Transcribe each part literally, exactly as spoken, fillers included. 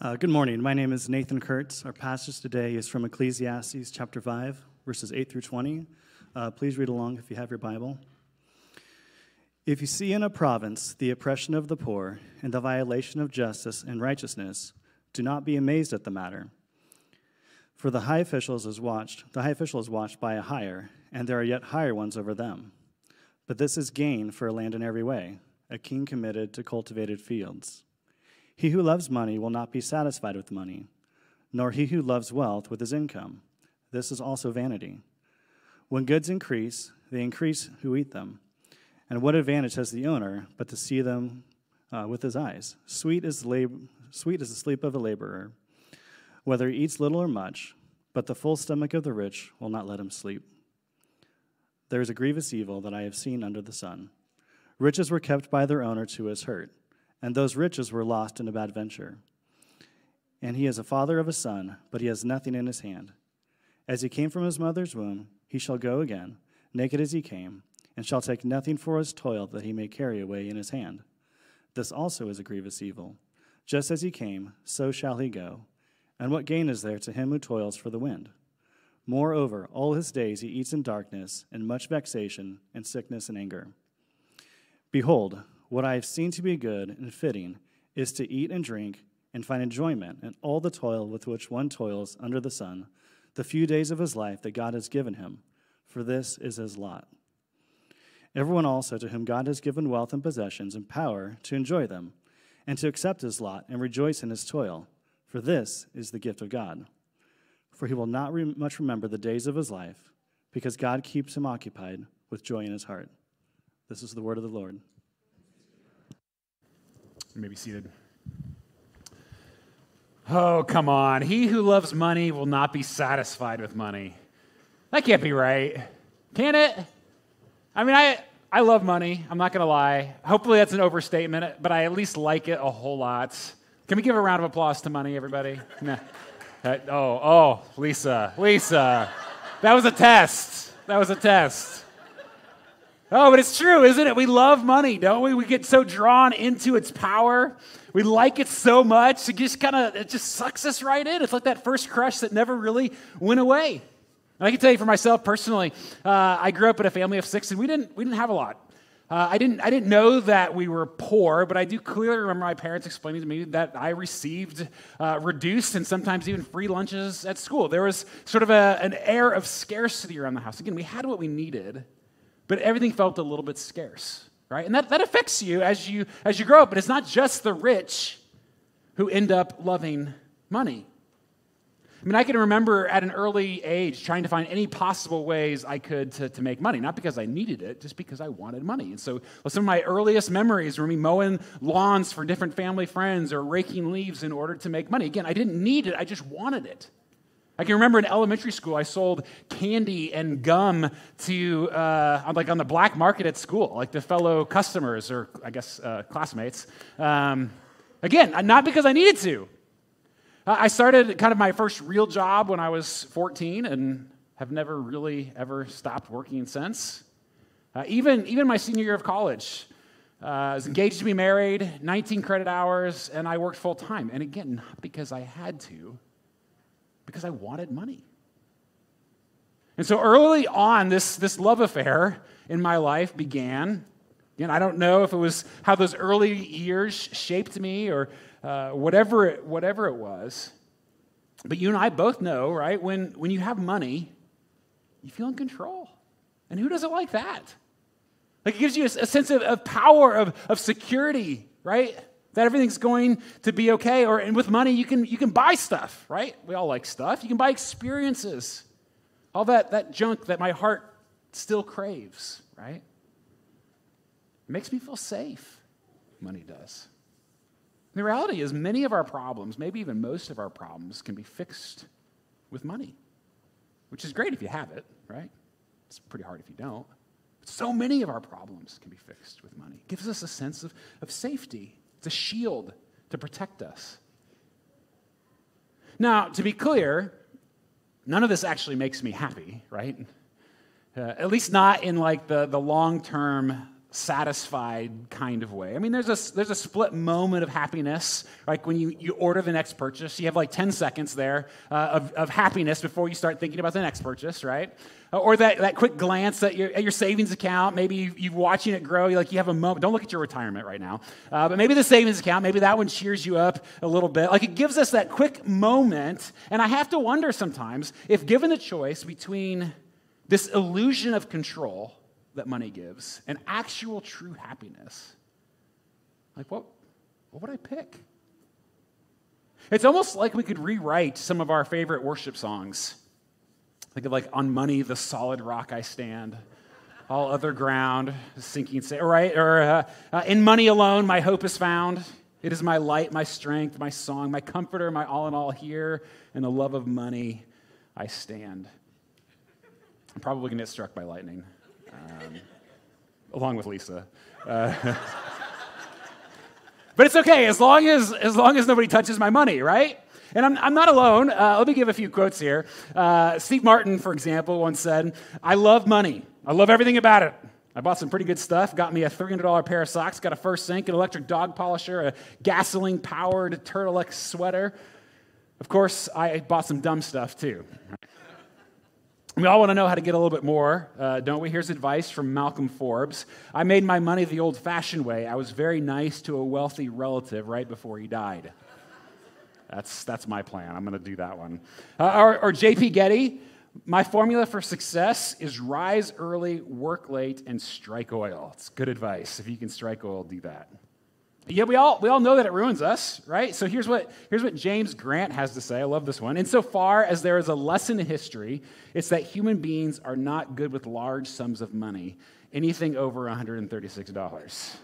Uh, good morning. My name is Nathan Kurtz. Our passage today is from Ecclesiastes chapter five, verses eight through twenty. Uh, please read along if you have your Bible. If you see in a province the oppression of the poor and the violation of justice and righteousness, do not be amazed at the matter. For the high officials is watched, the high official is watched by a higher, and there are yet higher ones over them. But this is gain for a land in every way, a king committed to cultivated fields. He who loves money will not be satisfied with money, nor he who loves wealth with his income. This is also vanity. When goods increase, they increase who eat them. And what advantage has the owner but to see them uh, with his eyes? Sweet is, lab- sweet is the sleep of a laborer, whether he eats little or much, but the full stomach of the rich will not let him sleep. There is a grievous evil that I have seen under the sun. Riches were kept by their owner to his hurt, and those riches were lost in a bad venture. And he is a father of a son, but he has nothing in his hand. As he came from his mother's womb, he shall go again, naked as he came, and shall take nothing for his toil that he may carry away in his hand. This also is a grievous evil. Just as he came, so shall he go. And what gain is there to him who toils for the wind? Moreover, all his days he eats in darkness, and much vexation, and sickness and anger. Behold, what I have seen to be good and fitting is to eat and drink and find enjoyment in all the toil with which one toils under the sun, the few days of his life that God has given him, for this is his lot. Everyone also to whom God has given wealth and possessions and power to enjoy them, and to accept his lot and rejoice in his toil, for this is the gift of God. For he will not re- much remember the days of his life, because God keeps him occupied with joy in his heart. This is the word of the Lord. You may be seated. Oh, come on. He who loves money will not be satisfied with money. That can't be right, can it? I mean, I, I love money. I'm not going to lie. Hopefully that's an overstatement, but I at least like it a whole lot. Can we give a round of applause to money, everybody? Nah. Uh, oh, oh, Lisa, Lisa. That was a test. That was a test. Oh, but it's true, isn't it? We love money, don't we? We get so drawn into its power. We like it so much. It just kind of, it just sucks us right in. It's like that first crush that never really went away. And I can tell you for myself personally, uh, I grew up in a family of six, and we didn't we didn't have a lot. Uh, I didn't I didn't know that we were poor, but I do clearly remember my parents explaining to me that I received uh, reduced and sometimes even free lunches at school. There was sort of a, an air of scarcity around the house. Again, we had what we needed, but everything felt a little bit scarce, right? And that, that affects you as you as you grow up. But it's not just the rich who end up loving money. I mean, I can remember at an early age trying to find any possible ways I could to, to make money, not because I needed it, just because I wanted money. And so well, some of my earliest memories were me mowing lawns for different family friends or raking leaves in order to make money. Again, I didn't need it. I just wanted it. I can remember in elementary school, I sold candy and gum to, uh, like on the black market at school, like to fellow customers or I guess uh, classmates. Um, again, not because I needed to. I started kind of my first real job when I was fourteen and have never really ever stopped working since. Uh, even, even my senior year of college, uh, I was engaged to be married, nineteen credit hours, and I worked full time. And again, not because I had to, because I wanted money. And so early on, this, this love affair in my life began. And I don't know if it was how those early years shaped me or Uh, whatever it, whatever it was, but you and I both know, right? When when you have money, you feel in control, and who doesn't like that? Like it gives you a, a sense of, of power, of of security, right? That everything's going to be okay. Or and with money, you can you can buy stuff, right? We all like stuff. You can buy experiences, all that that junk that my heart still craves, right? It makes me feel safe. Money does. The reality is many of our problems, maybe even most of our problems, can be fixed with money, which is great if you have it, right? It's pretty hard if you don't. But so many of our problems can be fixed with money. It gives us a sense of, of safety. It's a shield to protect us. Now, to be clear, none of this actually makes me happy, right? Uh, at least not in like the, the long-term satisfied kind of way. I mean, there's a, there's a split moment of happiness, like when you, you order the next purchase, you have like ten seconds there uh, of, of happiness before you start thinking about the next purchase, right? Or that, that quick glance at your, at your savings account, maybe you, you're watching it grow, you're like you have a moment, don't look at your retirement right now, uh, but maybe the savings account, maybe that one cheers you up a little bit. Like it gives us that quick moment, and I have to wonder sometimes if given the choice between this illusion of control that money gives and actual true happiness, like what, what would I pick? It's almost like we could rewrite some of our favorite worship songs. Think of like, on money, the solid rock I stand, all other ground, sinking sand, right? Or uh, uh, in money alone, my hope is found. It is my light, my strength, my song, my comforter, my all in all here, in the love of money I stand. I'm probably going to get struck by lightning. Um, along with Lisa. Uh, but it's okay, as long as, as long as nobody touches my money, right? And I'm, I'm not alone. Uh, let me give a few quotes here. Uh, Steve Martin, for example, once said, "I love money. I love everything about it. I bought some pretty good stuff, got me a three hundred dollar pair of socks, got a First Sink, an electric dog polisher, a gasoline-powered turtleneck sweater. Of course, I bought some dumb stuff, too." We all want to know how to get a little bit more, uh, don't we? Here's advice from Malcolm Forbes. "I made my money the old-fashioned way. I was very nice to a wealthy relative right before he died." That's, that's my plan. I'm going to do that one. Uh, or or J P Getty, "My formula for success is rise early, work late, and strike oil." It's good advice. If you can strike oil, do that. Yeah, we all, we all know that it ruins us, right? So here's what, here's what James Grant has to say. I love this one. "Insofar as there is a lesson in history, it's that human beings are not good with large sums of money, anything over one hundred thirty-six dollars.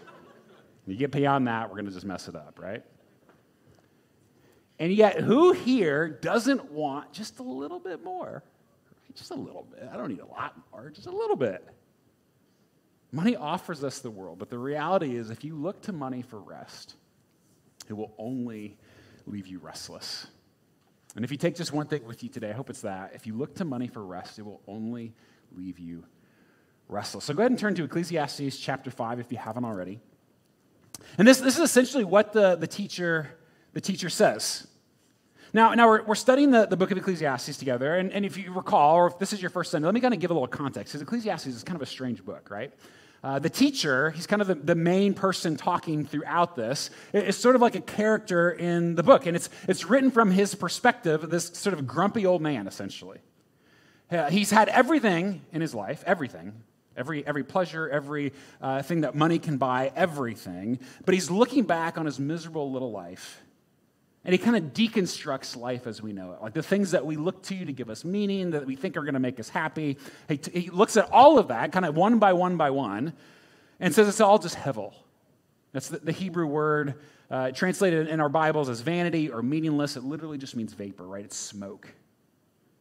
You get beyond that, we're going to just mess it up, right? And yet, who here doesn't want just a little bit more? Just a little bit. I don't need a lot more, just a little bit. Money offers us the world, but the reality is if you look to money for rest, it will only leave you restless. And if you take just one thing with you today, I hope it's that. If you look to money for rest, it will only leave you restless. So go ahead and turn to Ecclesiastes chapter five if you haven't already. And this, this is essentially what the, the, teacher, the teacher says. Now, now we're, we're studying the, the book of Ecclesiastes together, and, and if you recall, or if this is your first Sunday, let me kind of give a little context, because Ecclesiastes is kind of a strange book, right? Uh, the teacher, he's kind of the, the main person talking throughout this. It's sort of like a character in the book, and it's it's written from his perspective, this sort of grumpy old man, essentially. Uh, he's had everything in his life, everything, every every pleasure, every uh, thing that money can buy, everything, but he's looking back on his miserable little life, and he kind of deconstructs life as we know it, like the things that we look to to give us meaning, that we think are going to make us happy. He, t- he looks at all of that, kind of one by one by one, and says it's all just hevel. That's the, the Hebrew word uh, translated in our Bibles as vanity or meaningless. It literally just means vapor, right? It's smoke.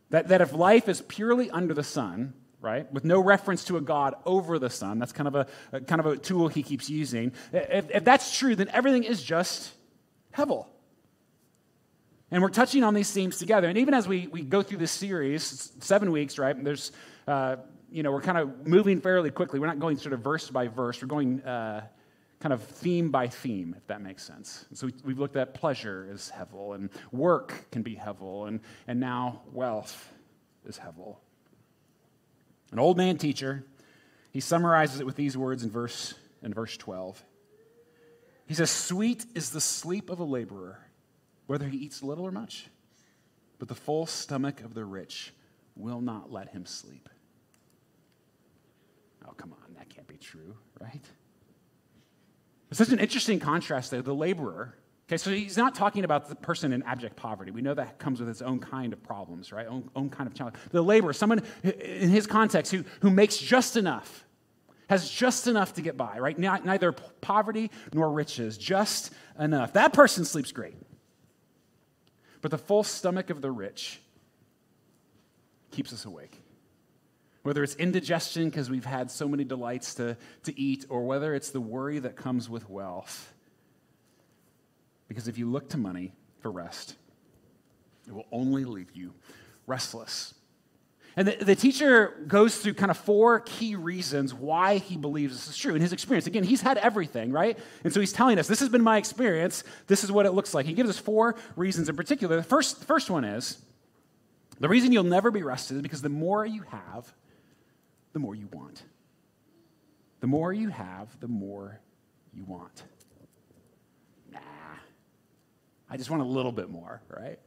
That, that if life is purely under the sun, right, with no reference to a God over the sun, that's kind of a, a kind of a tool he keeps using. If, if that's true, then everything is just hevel. And we're touching on these themes together. And even as we, we go through this series, seven weeks, right? And there's, uh, you know, we're kind of moving fairly quickly. We're not going sort of verse by verse. We're going uh, kind of theme by theme, if that makes sense. And so we, we've looked at pleasure as hevel, and work can be hevel, and, and now wealth is hevel. An old man teacher, he summarizes it with these words in verse in verse twelve. He says, "Sweet is the sleep of a laborer, whether he eats little or much, but the full stomach of the rich will not let him sleep." Oh, come on, that can't be true, right? It's such an interesting contrast there, the laborer. Okay, so he's not talking about the person in abject poverty. We know that comes with its own kind of problems, right? Own, own kind of challenge. The laborer, someone in his context who, who makes just enough, has just enough to get by, right? Neither poverty nor riches, just enough. That person sleeps great. But the full stomach of the rich keeps us awake. Whether it's indigestion because we've had so many delights to, to eat, or whether it's the worry that comes with wealth. Because if you look to money for rest, it will only leave you restless. And the, the teacher goes through kind of four key reasons why he believes this is true in his experience. Again, he's had everything, right? And so he's telling us, this has been my experience. This is what it looks like. He gives us four reasons in particular. The first, the first one is, the reason you'll never be rested is because the more you have, the more you want. The more you have, the more you want. Nah, I just want a little bit more, right?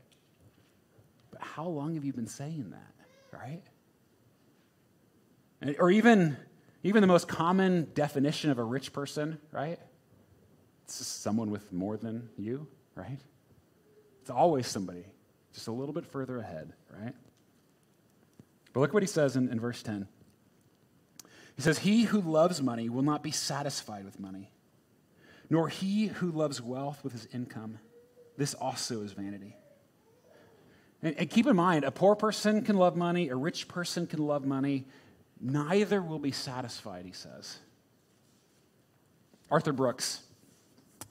But how long have you been saying that? Right? Or even, even the most common definition of a rich person, right? It's just someone with more than you, right? It's always somebody just a little bit further ahead, right? But look what he says in, in verse ten. He says, "He who loves money will not be satisfied with money, nor he who loves wealth with his income. This also is vanity." And keep in mind, a poor person can love money, a rich person can love money. Neither will be satisfied, he says. Arthur Brooks,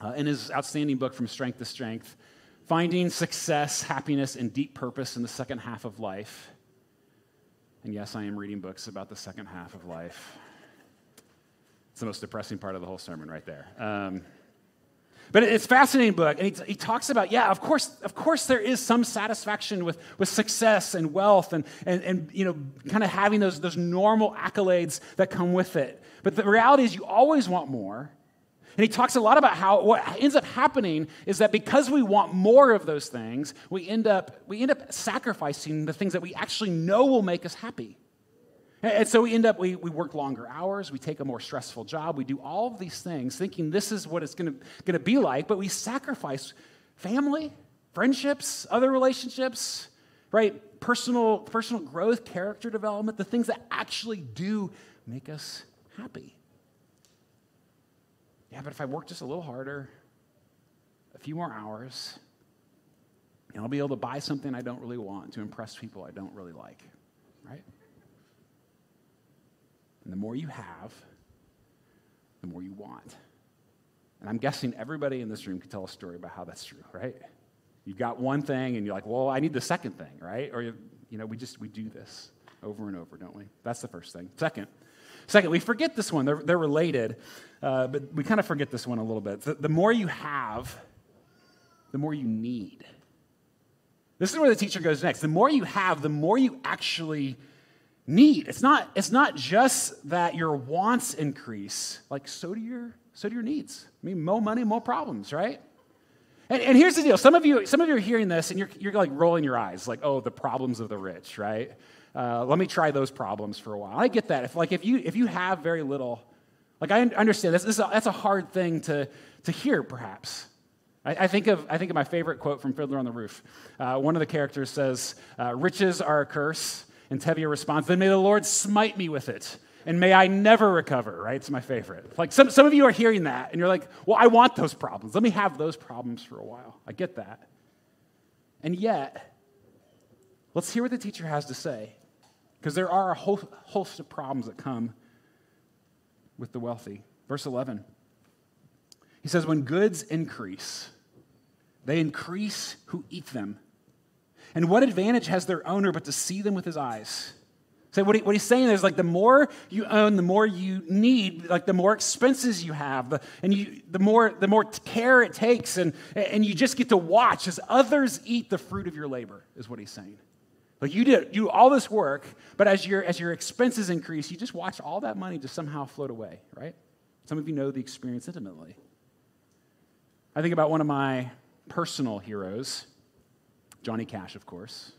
uh, in his outstanding book, From Strength to Strength, Finding Success, Happiness, and Deep Purpose in the Second Half of Life. And yes, I am reading books about the second half of life. It's the most depressing part of the whole sermon right there. Um, But it's a fascinating book, and he, he talks about, yeah, of course, of course there is some satisfaction with, with success and wealth and, and, and you know, kind of having those, those normal accolades that come with it. But the reality is you always want more. And he talks a lot about how what ends up happening is that because we want more of those things, we end up, we end up sacrificing the things that we actually know will make us happy. And so we end up, we, we work longer hours, we take a more stressful job, we do all of these things thinking this is what it's going to be like, but we sacrifice family, friendships, other relationships, right? Personal, personal growth, character development, the things that actually do make us happy. Yeah, but if I work just a little harder, a few more hours, and I'll be able to buy something I don't really want to impress people I don't really like, right? And the more you have, the more you want. And I'm guessing everybody in this room could tell a story about how that's true, right? You've got one thing, and you're like, well, I need the second thing, right? Or, you know, we just, we do this over and over, don't we? That's the first thing. Second, second, we forget this one. They're, they're related, uh, but we kind of forget this one a little bit. The, the more you have, the more you need. This is where the teacher goes next. The more you have, the more you actually need. It's not, it's not just that your wants increase, like so do your so do your needs. I mean, more money, more problems, right? And, and here's the deal. Some of you, some of you are hearing this and you're you're like rolling your eyes, like, oh, the problems of the rich, right? Uh, let me try those problems for a while. I get that. If like if you if you have very little, like I understand this, this is a, that's a hard thing to to hear, perhaps. I think of I think of my favorite quote from Fiddler on the Roof. Uh, one of the characters says, uh, "Riches are a curse." And Tevye responds, "Then may the Lord smite me with it, and may I never recover," right? It's my favorite. Like some, some of you are hearing that, and you're like, well, I want those problems. Let me have those problems for a while. I get that. And yet, let's hear what the teacher has to say, because there are a whole host of problems that come with the wealthy. Verse eleven, he says, "When goods increase, they increase who eat them. And what advantage has their owner but to see them with his eyes?" So what, he, what he's saying is, like, the more you own, the more you need, like the more expenses you have, the, and you, the more the more care it takes, and, and you just get to watch as others eat the fruit of your labor, is what he's saying. Like you did you all this work, but as your as your expenses increase, you just watch all that money just somehow float away, right? Some of you know the experience intimately. I think about one of my personal heroes, Johnny Cash, of course.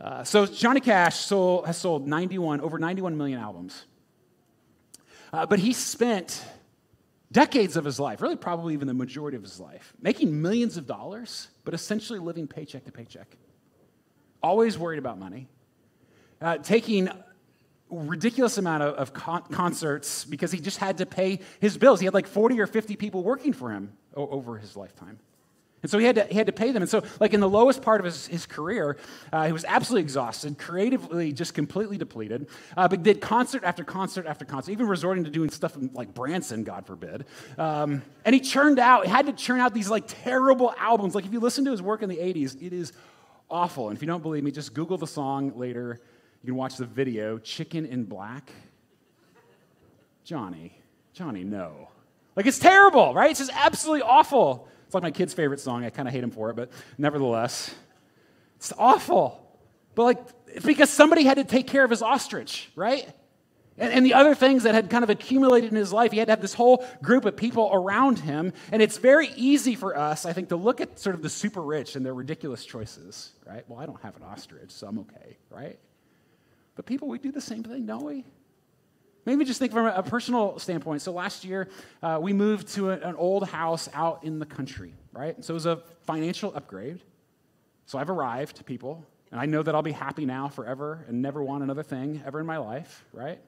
Uh, so Johnny Cash sold, has sold ninety-one, over ninety-one million albums. Uh, but he spent decades of his life, really probably even the majority of his life, making millions of dollars, but essentially living paycheck to paycheck. Always worried about money. Uh, taking ridiculous amount of, of con- concerts because he just had to pay his bills. He had like forty or fifty people working for him o- over his lifetime. And so he had to, he had to pay them. And so, like, in the lowest part of his, his career, uh, he was absolutely exhausted, creatively just completely depleted, uh, but did concert after concert after concert, even resorting to doing stuff like Branson, God forbid. Um, and he churned out, he had to churn out these, like, terrible albums. Like, if you listen to his work in the eighties, it is awful. And if you don't believe me, just Google the song later. You can watch the video, Chicken in Black. Johnny, Johnny, no. Like, it's terrible, right? It's just absolutely awful. It's like my kid's favorite song. I kind of hate him for it, but nevertheless, it's awful. But, like, it's because somebody had to take care of his ostrich, right? And, and the other things that had kind of accumulated in his life, he had to have this whole group of people around him. And it's very easy for us, I think, to look at sort of the super rich and their ridiculous choices, right? Well, I don't have an ostrich, so I'm okay, right? But people, we do the same thing, don't we? Maybe just think from a personal standpoint. So last year, uh, we moved to a, an old house out in the country, right? And so it was a financial upgrade. So I've arrived, people, and I know that I'll be happy now forever and never want another thing ever in my life, right?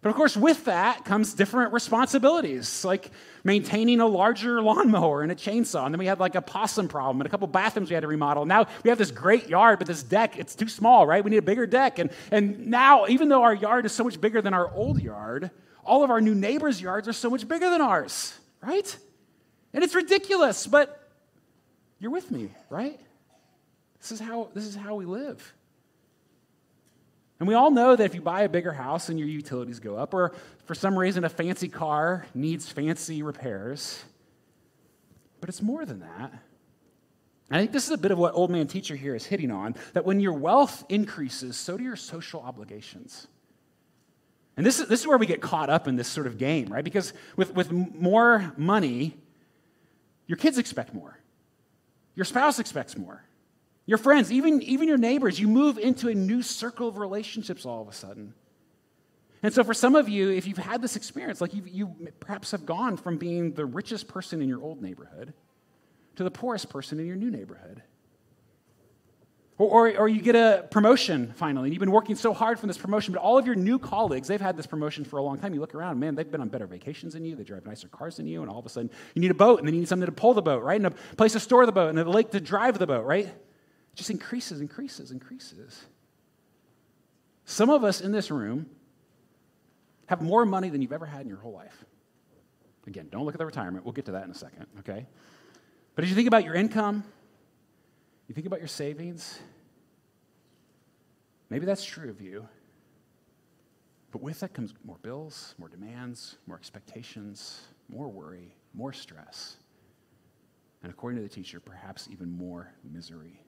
But of course, with that comes different responsibilities, like maintaining a larger lawnmower and a chainsaw. And then we had like a possum problem and a couple bathrooms we had to remodel. Now we have this great yard, but this deck, it's too small, right? We need a bigger deck. And, and now, even though our yard is so much bigger than our old yard, all of our new neighbors' yards are so much bigger than ours, right? And it's ridiculous, but you're with me, right? This is how, this is how we live. And we all know that if you buy a bigger house and your utilities go up, or for some reason a fancy car needs fancy repairs, but it's more than that. And I think this is a bit of what Old Man Teacher here is hitting on, that when your wealth increases, so do your social obligations. And this is, this is where we get caught up in this sort of game, right? Because with, with more money, your kids expect more. Your spouse expects more. Your friends, even, even your neighbors, you move into a new circle of relationships all of a sudden. And so for some of you, if you've had this experience, like you've, you perhaps have gone from being the richest person in your old neighborhood to the poorest person in your new neighborhood. Or, or, or you get a promotion finally, and you've been working so hard for this promotion, but all of your new colleagues, they've had this promotion for a long time. You look around, man, they've been on better vacations than you, they drive nicer cars than you, and all of a sudden you need a boat, and then you need something to pull the boat, right? And a place to store the boat, and a lake to drive the boat, right? Just increases, increases, increases. Some of us in this room have more money than you've ever had in your whole life. Again, don't look at the retirement. We'll get to that in a second, okay? But as you think about your income, you think about your savings, maybe that's true of you. But with that comes more bills, more demands, more expectations, more worry, more stress. And according to the teacher, perhaps even more misery.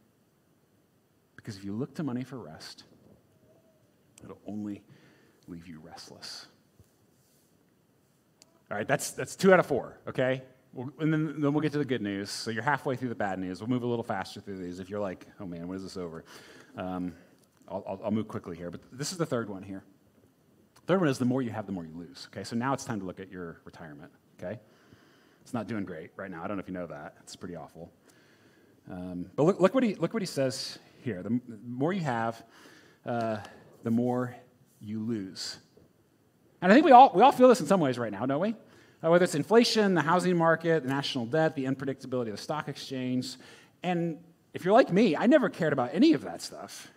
Because if you look to money for rest, it'll only leave you restless. All right, that's, that's two out of four, okay? We'll, and then, then we'll get to the good news. So you're halfway through the bad news. We'll move a little faster through these. If you're like, oh, man, when is this over? Um, I'll, I'll, I'll move quickly here. But this is the third one here. The third one is the more you have, the more you lose, okay? So now it's time to look at your retirement, okay? It's not doing great right now. I don't know if you know that. It's pretty awful. Um, but look, look, what he, look what he says here. The more you have, uh, the more you lose. And I think we all, we all feel this in some ways right now, don't we? Uh, whether it's inflation, the housing market, the national debt, the unpredictability of the stock exchange. And if you're like me, I never cared about any of that stuff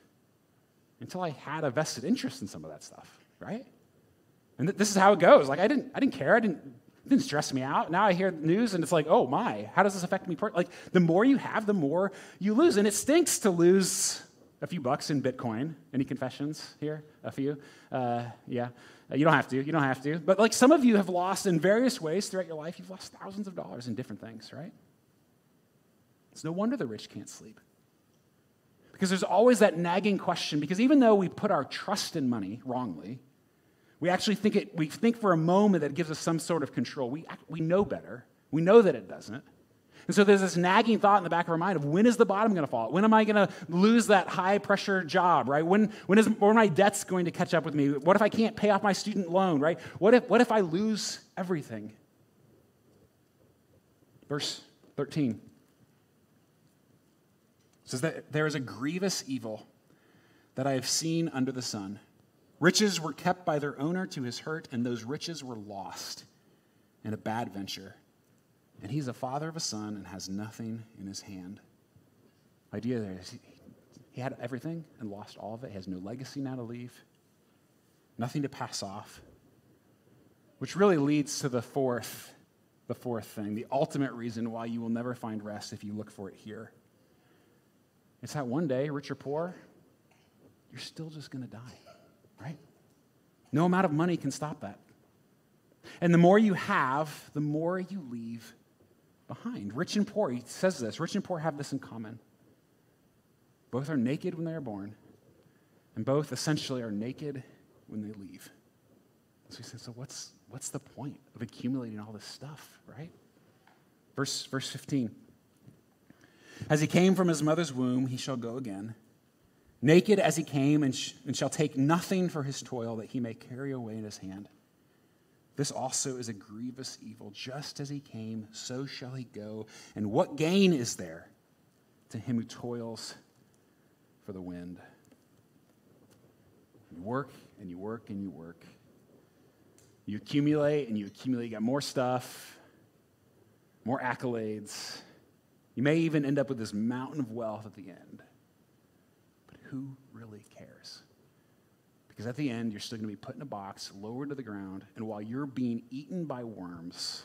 until I had a vested interest in some of that stuff, right? And th- this is how it goes. Like, I didn't, I didn't care. I didn't, it didn't stress me out. Now I hear the news, and it's like, oh, my, how does this affect me? Like, the more you have, the more you lose. And it stinks to lose a few bucks in Bitcoin. Any confessions here? A few? Uh, yeah. You don't have to. You don't have to. But, like, some of you have lost in various ways throughout your life. You've lost thousands of dollars in different things, right? It's no wonder the rich can't sleep. Because there's always that nagging question. Because even though we put our trust in money wrongly, we actually think it, we think for a moment that it gives us some sort of control. We, we know better. We know that it doesn't. And so there's this nagging thought in the back of our mind of, when is the bottom going to fall? When am I going to lose that high-pressure job, right? When, when, is, when are my debts going to catch up with me? What if I can't pay off my student loan, right? What if, what if I lose everything? Verse thirteen says that there is a grievous evil that I have seen under the sun. Riches were kept by their owner to his hurt, and those riches were lost in a bad venture. And he's a father of a son and has nothing in his hand. The idea there is he had everything and lost all of it. He has no legacy now to leave, nothing to pass off, which really leads to the fourth, the fourth thing, the ultimate reason why you will never find rest if you look for it here. It's that one day, rich or poor, you're still just going to die, right? No amount of money can stop that. And the more you have, the more you leave behind. Rich and poor, he says this, rich and poor have this in common. Both are naked when they are born, and both essentially are naked when they leave. So he says, so what's, what's the point of accumulating all this stuff, right? Verse, verse fifteen. As he came from his mother's womb, he shall go again. Naked as he came, and, sh- and shall take nothing for his toil that he may carry away in his hand. This also is a grievous evil. Just as he came, so shall he go. And what gain is there to him who toils for the wind? You work and you work and you work. You accumulate and you accumulate. You got more stuff, more accolades. You may even end up with this mountain of wealth at the end. But who really cares? Because at the end, you're still going to be put in a box, lowered to the ground, and while you're being eaten by worms,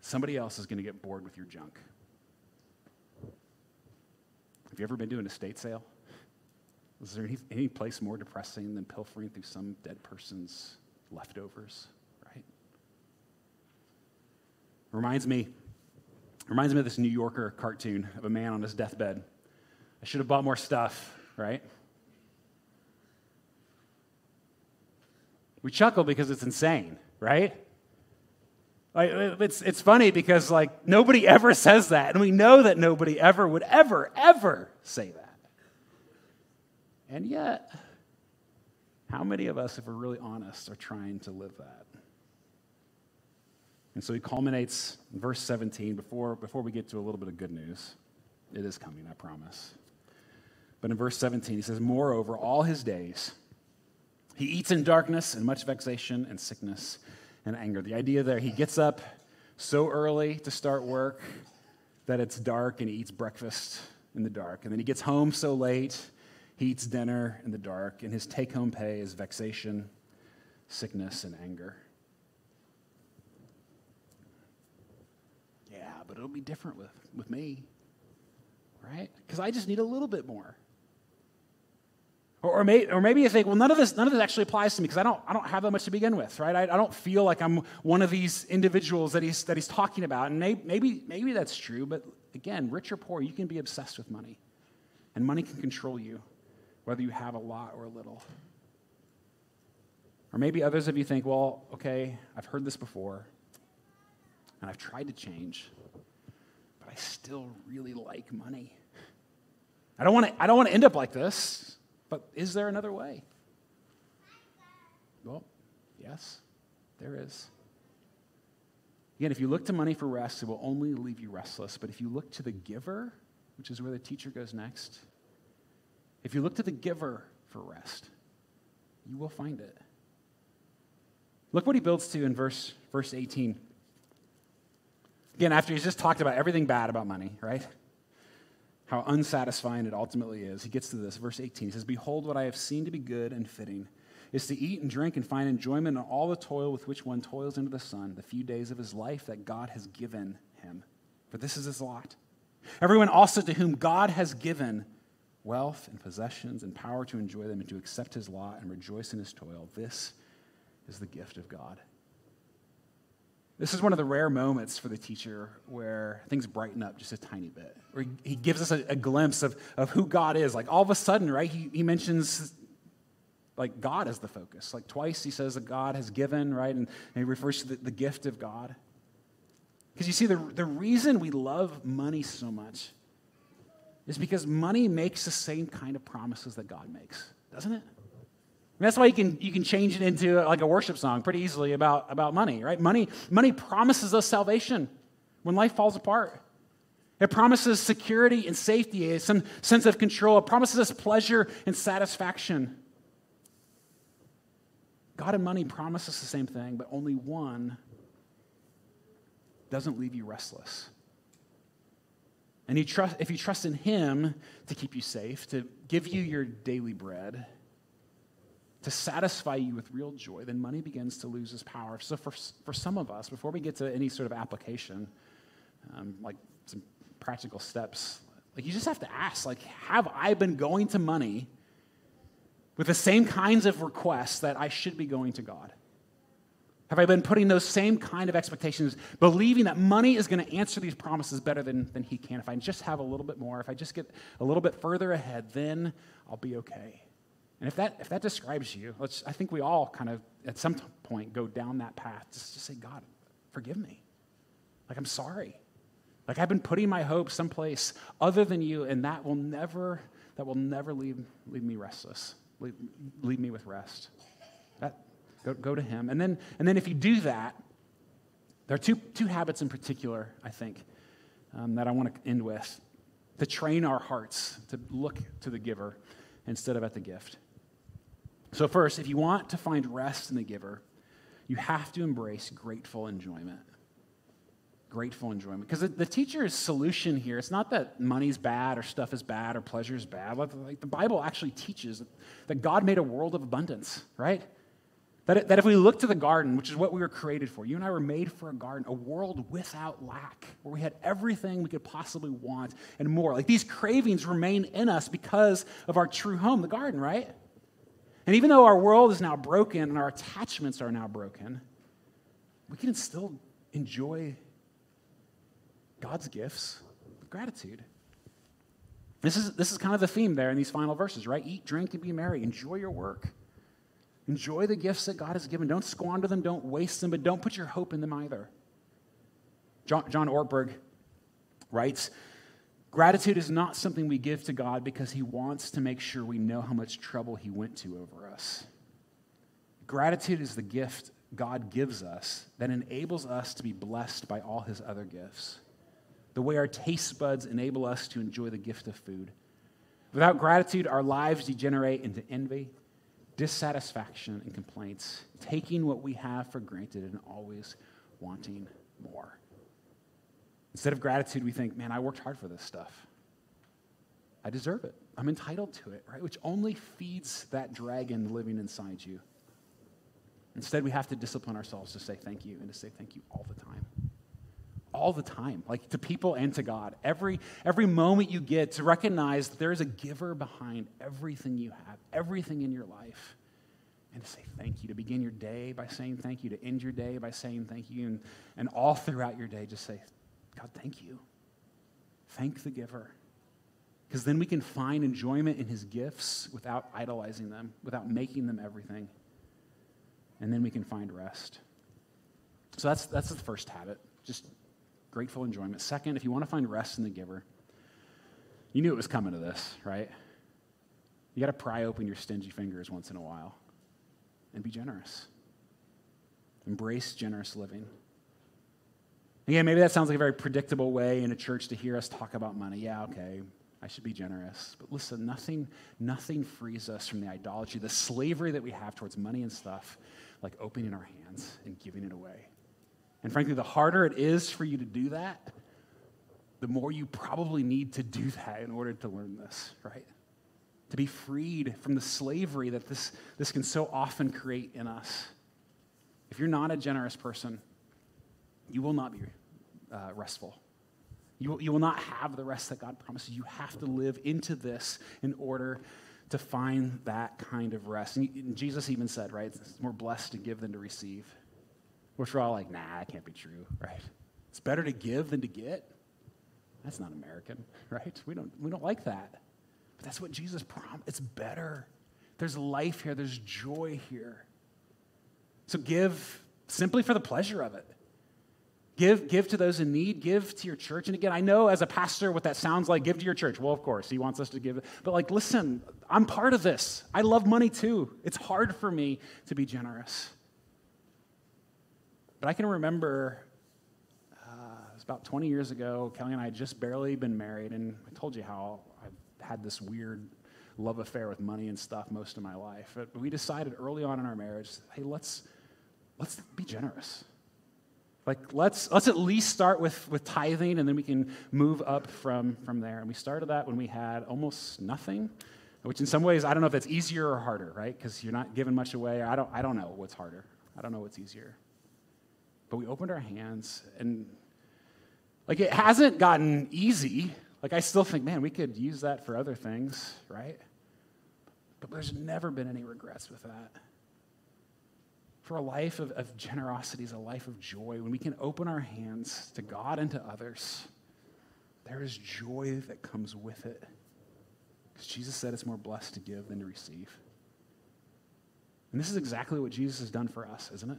somebody else is going to get bored with your junk. Have you ever been to an estate sale? Is there any, any place more depressing than pilfering through some dead person's leftovers, right? Reminds me, reminds me of this New Yorker cartoon of a man on his deathbed. I should have bought more stuff, right? We chuckle because it's insane, right? Like, it's, it's funny because like nobody ever says that, and we know that nobody ever would ever, ever say that. And yet, how many of us, if we're really honest, are trying to live that? And so he culminates in verse seventeen, before, before we get to a little bit of good news. It is coming, I promise. But in verse seventeen, he says, moreover, all his days, he eats in darkness and much vexation and sickness and anger. The idea there, he gets up so early to start work that it's dark and he eats breakfast in the dark. And then he gets home so late, he eats dinner in the dark. And his take-home pay is vexation, sickness, and anger. Yeah, but it'll be different with, with me, right? Because I just need a little bit more. Or, or, may, or maybe you think, well, none of this, none of this actually applies to me because I don't, I don't have that much to begin with, right? I, I don't feel like I'm one of these individuals that he's, that he's talking about. And may, maybe, maybe that's true, but again, rich or poor, you can be obsessed with money. And money can control you, whether you have a lot or a little. Or maybe others of you think, well, okay, I've heard this before, and I've tried to change, but I still really like money. I don't want to, I don't want to end up like this. But is there another way? Well, yes, there is. Again, if you look to money for rest, it will only leave you restless. But if you look to the giver, which is where the teacher goes next, if you look to the giver for rest, you will find it. Look what he builds to in verse, verse eighteen. Again, after he's just talked about everything bad about money, right? How unsatisfying it ultimately is. He gets to this, verse eighteen. He says, behold, what I have seen to be good and fitting is to eat and drink and find enjoyment in all the toil with which one toils into the sun, the few days of his life that God has given him. For this is his lot. Everyone also to whom God has given wealth and possessions and power to enjoy them and to accept his lot and rejoice in his toil. This is the gift of God. This is one of the rare moments for the teacher where things brighten up just a tiny bit, where he gives us a, a glimpse of, of who God is. Like all of a sudden, right, he, he mentions like God as the focus. Like twice he says that God has given, right, and, and he refers to the, the gift of God. Because you see, the, the reason we love money so much is because money makes the same kind of promises that God makes, doesn't it? And that's why you can you can change it into like a worship song pretty easily about, about money, right? Money, money promises us salvation when life falls apart. It promises security and safety, some sense of control. It promises us pleasure and satisfaction. God and money promise us the same thing, but only one doesn't leave you restless. And you trust, if you trust in him to keep you safe, to give you your daily bread, to satisfy you with real joy, then money begins to lose its power. So for for some of us, before we get to any sort of application, um, like some practical steps, like you just have to ask, like, have I been going to money with the same kinds of requests that I should be going to God? Have I been putting those same kind of expectations, believing that money is going to answer these promises better than, than he can? If I just have a little bit more, if I just get a little bit further ahead, then I'll be okay. And if that if that describes you, let's, I think we all kind of at some point go down that path. Just, just say, God, forgive me. Like, I'm sorry. Like, I've been putting my hope someplace other than you, and that will never that will never leave leave me restless. Leave, leave me with rest. That, go, go to him. And then and then if you do that, there are two two habits in particular, I think, um, that I want to end with, to train our hearts to look to the giver instead of at the gift. So first, if you want to find rest in the giver, you have to embrace grateful enjoyment. Grateful enjoyment. Because the teacher's solution here, it's not that money's bad or stuff is bad or pleasure is bad. Like, the Bible actually teaches that God made a world of abundance, right? That, that if we look to the garden, which is what we were created for, you and I were made for a garden, a world without lack, where we had everything we could possibly want and more. Like, these cravings remain in us because of our true home, the garden, right? And even though our world is now broken and our attachments are now broken, we can still enjoy God's gifts with gratitude. This is, this is kind of the theme there in these final verses, right? Eat, drink, and be merry. Enjoy your work. Enjoy the gifts that God has given. Don't squander them, don't waste them, but don't put your hope in them either. John, John Ortberg writes, gratitude is not something we give to God because he wants to make sure we know how much trouble he went to over us. Gratitude is the gift God gives us that enables us to be blessed by all his other gifts. The way our taste buds enable us to enjoy the gift of food. Without gratitude, our lives degenerate into envy, dissatisfaction, and complaints, taking what we have for granted and always wanting more. Instead of gratitude, we think, man, I worked hard for this stuff. I deserve it. I'm entitled to it, right? Which only feeds that dragon living inside you. Instead, we have to discipline ourselves to say thank you and to say thank you all the time. All the time, like to people and to God. Every every moment you get to recognize that there is a giver behind everything you have, everything in your life, and to say thank you, to begin your day by saying thank you, to end your day by saying thank you, and, and all throughout your day just say, God, thank you. Thank the giver. Because then we can find enjoyment in his gifts without idolizing them, without making them everything. And then we can find rest. So that's that's the first habit. Just grateful enjoyment. Second, if you want to find rest in the giver, you knew it was coming to this, right? You got to pry open your stingy fingers once in a while and be generous. Embrace generous living. Again, maybe that sounds like a very predictable way in a church to hear us talk about money. Yeah, okay, I should be generous. But listen, nothing, nothing frees us from the idolatry, the slavery that we have towards money and stuff, like opening our hands and giving it away. And frankly, the harder it is for you to do that, the more you probably need to do that in order to learn this, right? To be freed from the slavery that this, this can so often create in us. If you're not a generous person, you will not be uh, restful. You will, you will not have the rest that God promises. You have to live into this in order to find that kind of rest. And, and Jesus even said, right, it's more blessed to give than to receive. Which we're all like, nah, that can't be true, right? It's better to give than to get. That's not American, right? We don't we don't like that. But that's what Jesus promised. It's better. There's life here. There's joy here. So give simply for the pleasure of it. Give, give to those in need. Give to your church. And again, I know as a pastor what that sounds like. Give to your church. Well, of course, he wants us to give. But like, listen, I'm part of this. I love money too. It's hard for me to be generous. But I can remember, uh, it was about twenty years ago, Kelly and I had just barely been married, and I told you how I had this weird love affair with money and stuff most of my life. But we decided early on in our marriage, hey, let's let's be generous. Like, let's let's at least start with, with tithing, and then we can move up from, from there. And we started that when we had almost nothing, which in some ways, I don't know if that's easier or harder, right? Because you're not giving much away. I don't I don't know what's harder. I don't know what's easier. But we opened our hands, and like it hasn't gotten easy. Like I still think, man, we could use that for other things, right? But there's never been any regrets with that. For a life of, of generosity is a life of joy. When we can open our hands to God and to others, there is joy that comes with it. Because Jesus said it's more blessed to give than to receive. And this is exactly what Jesus has done for us, isn't it?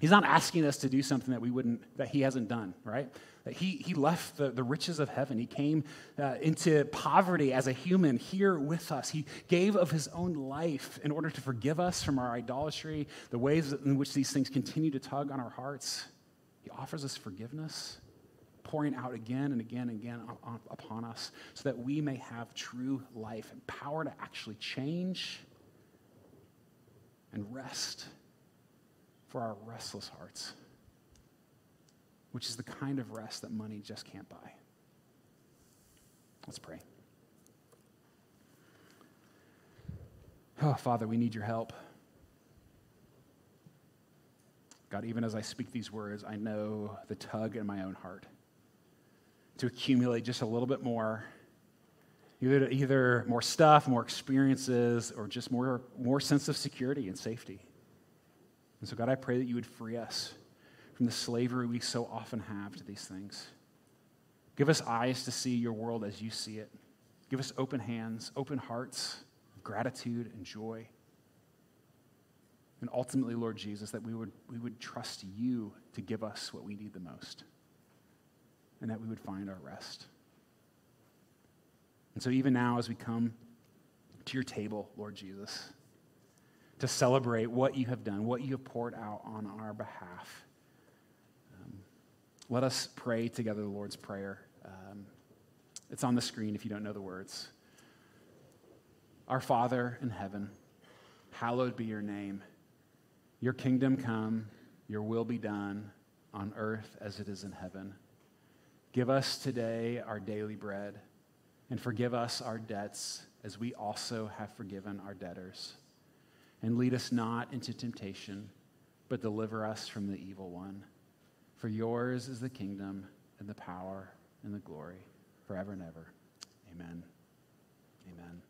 He's not asking us to do something that we wouldn't, that he hasn't done, right? That he, he left the, the riches of heaven. He came uh, into poverty as a human here with us. He gave of his own life in order to forgive us from our idolatry, the ways in which these things continue to tug on our hearts. He offers us forgiveness, pouring out again and again and again upon us so that we may have true life and power to actually change and rest for our restless hearts, which is the kind of rest that money just can't buy. Let's pray. Oh, Father, we need your help. God, even as I speak these words, I know the tug in my own heart to accumulate just a little bit more, either, either more stuff, more experiences, or just more, more sense of security and safety. And so, God, I pray that you would free us from the slavery we so often have to these things. Give us eyes to see your world as you see it. Give us open hands, open hearts, gratitude and joy. And ultimately, Lord Jesus, that we would, we would trust you to give us what we need the most, and that we would find our rest. And so even now as we come to your table, Lord Jesus, to celebrate what you have done, what you have poured out on our behalf. Um, let us pray together the Lord's Prayer. Um, it's on the screen if you don't know the words. Our Father in heaven, hallowed be your name. Your kingdom come, your will be done on earth as it is in heaven. Give us today our daily bread, and forgive us our debts as we also have forgiven our debtors. And lead us not into temptation, but deliver us from the evil one. For yours is the kingdom and the power and the glory forever and ever. Amen. Amen.